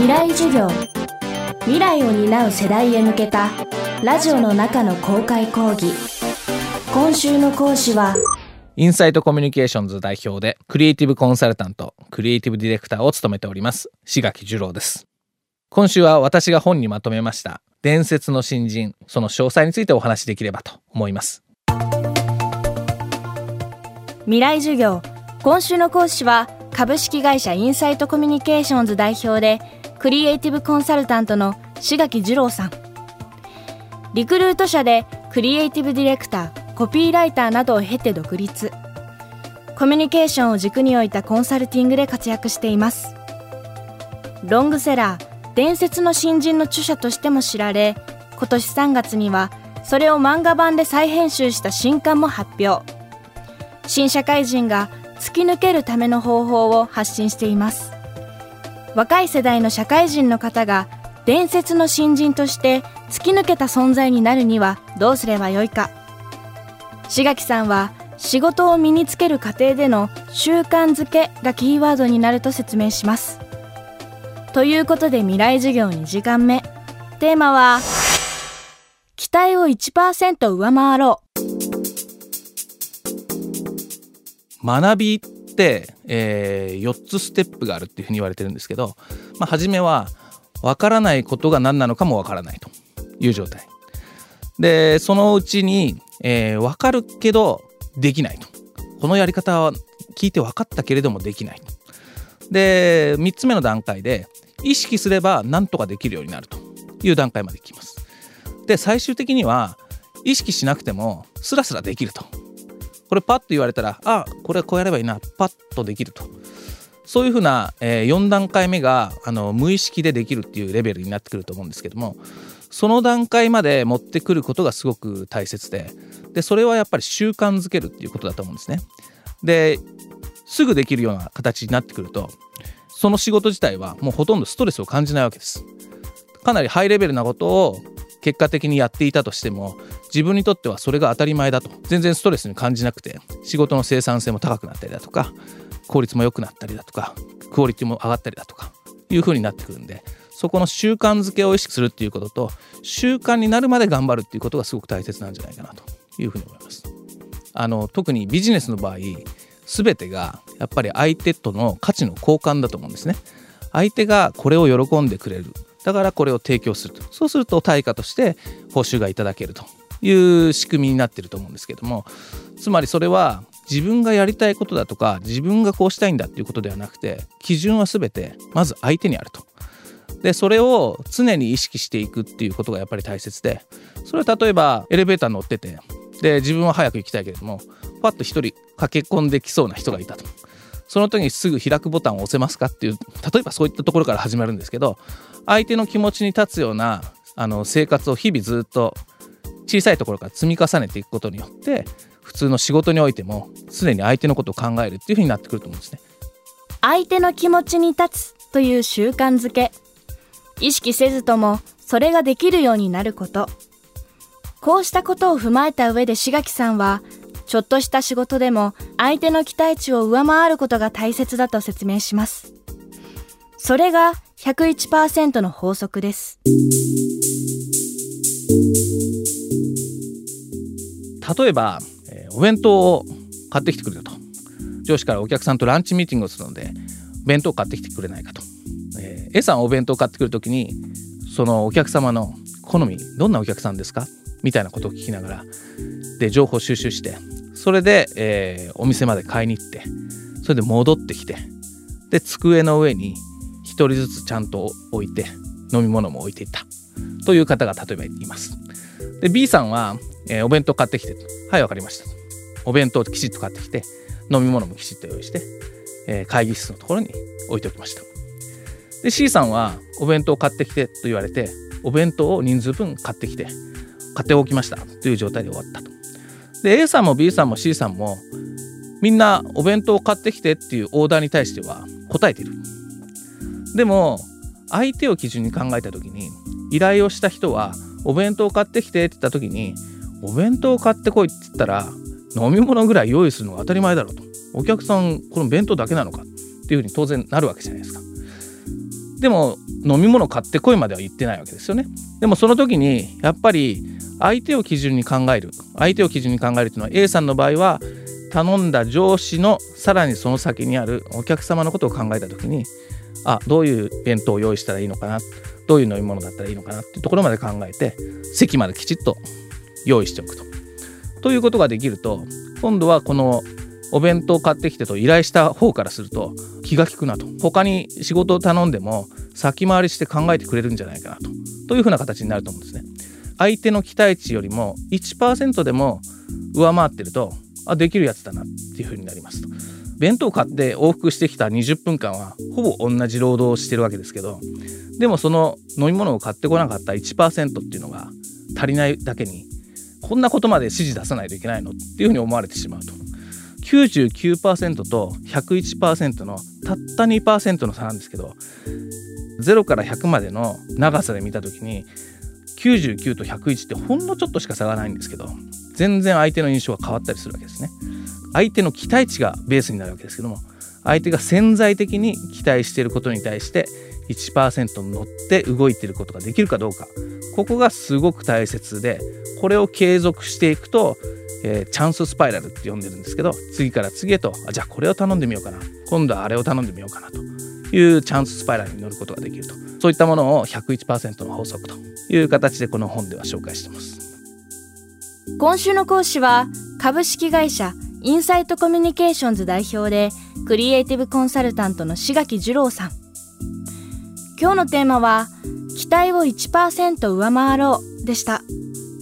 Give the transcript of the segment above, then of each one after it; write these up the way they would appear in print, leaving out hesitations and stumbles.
未来授業、未来を担う世代へ向けたラジオの中の公開講義。今週の講師はインサイトコミュニケーションズ代表でクリエイティブコンサルタント、クリエイティブディレクターを務めております志垣寿郎です。今週は私が本にまとめました伝説の新人、その詳細についてお話しできればと思います。未来授業、今週の講師は株式会社インサイトコミュニケーションズ代表でクリエイティブコンサルタントの志垣寿郎さん。リクルート社でクリエイティブディレクター、コピーライターなどを経て独立。コミュニケーションを軸に置いたコンサルティングで活躍しています。ロングセラー、伝説の新人の著者としても知られ、今年3月にはそれを漫画版で再編集した新刊も発表。新社会人が突き抜けるための方法を発信しています。若い世代の社会人の方が伝説の新人として突き抜けた存在になるにはどうすればよいか。志垣さんは仕事を身につける過程での習慣づけがキーワードになると説明します。ということで未来授業2時間目、テーマは期待を 1% 上回ろう。学びって、4つステップがあるっていうふうに言われてるんですけど、初めは分からないことが何なのかも分からないという状態で、そのうちに、分かるけどできないと、このやり方は聞いて分かったけれどもできないで、3つ目の段階で意識すれば何とかできるようになるという段階までいきます。で、最終的には意識しなくてもスラスラできると、これパッと言われたら、これはこうやればいいな、パッとできると、そういうふうな、4段階目が無意識でできるっていうレベルになってくると思うんですけども、その段階まで持ってくることがすごく大切で、それはやっぱり習慣づけるっていうことだと思うんですね。ですぐできるような形になってくると、その仕事自体はもうほとんどストレスを感じないわけです。かなりハイレベルなことを結果的にやっていたとしても、自分にとってはそれが当たり前だと全然ストレスに感じなくて、仕事の生産性も高くなったりだとか、効率も良くなったりだとか、クオリティも上がったりだとかいう風になってくるんで、そこの習慣づけを意識するっていうことと、習慣になるまで頑張るっていうことがすごく大切なんじゃないかなという風に思います。特にビジネスの場合、全てがやっぱり相手との価値の交換だと思うんですね。相手がこれを喜んでくれる、だからこれを提供すると、そうすると対価として報酬がいただけるという仕組みになっていると思うんですけども、つまりそれは自分がやりたいことだとか、自分がこうしたいんだっていうことではなくて、基準は全てまず相手にあると。で、それを常に意識していくっていうことがやっぱり大切で、それは例えばエレベーター乗ってて、自分は早く行きたいけれども、パッと一人駆け込んできそうな人がいたと、その時にすぐ開くボタンを押せますかっていう、例えばそういったところから始まるんですけど、相手の気持ちに立つような生活を日々ずっと小さいところから積み重ねていくことによって、普通の仕事においても常に相手のことを考えるっていう風になってくると思うんですね。相手の気持ちに立つという習慣づけ、意識せずともそれができるようになること、こうしたことを踏まえた上で志垣さんは、ちょっとした仕事でも相手の期待値を上回ることが大切だと説明します。それが 101% の法則です。例えば、お弁当を買ってきてくれたと。上司からお客さんとランチミーティングをするので、弁当を買ってきてくれないかと。A さんお弁当を買ってくるときに、そのお客様の好み、どんなお客さんですかみたいなことを聞きながら、で情報収集して、それで、お店まで買いに行って、それで戻ってきて、で机の上に一人ずつちゃんと置いて、飲み物も置いていったという方が例えばいます。で B さんは、お弁当買ってきて、はいわかりました、お弁当をきちっと買ってきて、飲み物もきちっと用意して、会議室のところに置いておきました。で C さんはお弁当を買ってきてと言われて、お弁当を人数分買ってきて、買っておきましたという状態で終わったと。で A さんも B さんも C さんもみんなお弁当を買ってきてっていうオーダーに対しては答えている。でも相手を基準に考えた時に、依頼をした人はお弁当を買ってきてって言った時に、お弁当を買ってこいって言ったら飲み物ぐらい用意するのが当たり前だろうと、お客さんこの弁当だけなのかっていうふうに当然なるわけじゃないですか。でも飲み物買ってこいまでは言ってないわけですよね。でもその時にやっぱり相手を基準に考えるというのは A さんの場合は頼んだ上司のさらにその先にあるお客様のことを考えた時に、あ、どういう弁当を用意したらいいのかな、どういう飲み物だったらいいのかなっていうところまで考えて席まできちっと用意しておくということができると、今度はこのお弁当を買ってきてと依頼した方からすると気が利くなと、他に仕事を頼んでも先回りして考えてくれるんじゃないかなというふうな形になると思うんですね。相手の期待値よりも 1% でも上回ってると、あ、できるやつだなっていうふうになりますと。弁当買って往復してきた20分間はほぼ同じ労働をしてるわけですけど、でもその飲み物を買ってこなかった 1% っていうのが足りないだけに、こんなことまで指示出さないといけないのっていうふうに思われてしまうと。99% と 101% のたった 2% の差なんですけど、0から100までの長さで見た時に99と101ってほんのちょっとしか差がないんですけど、全然相手の印象が変わったりするわけですね。相手の期待値がベースになるわけですけども、相手が潜在的に期待していることに対して 1% 乗って動いていることができるかどうか、ここがすごく大切で、これを継続していくと、チャンススパイラルって呼んでるんですけど、次から次へと、あ、じゃあこれを頼んでみようかな、今度はあれを頼んでみようかなというチャンススパイラルに乗ることができると、そういったものを 101% の法則という形でこの本では紹介しています。今週の講師は株式会社インサイトコミュニケーションズ代表でクリエイティブコンサルタントの志垣寿郎さん。今日のテーマは期待を 1% 上回ろうでした。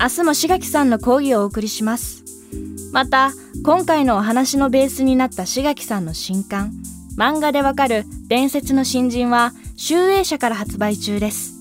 明日も志垣さんの講義をお送りします。また今回のお話のベースになった志垣さんの新刊、漫画でわかる伝説の新人は集英社から発売中です。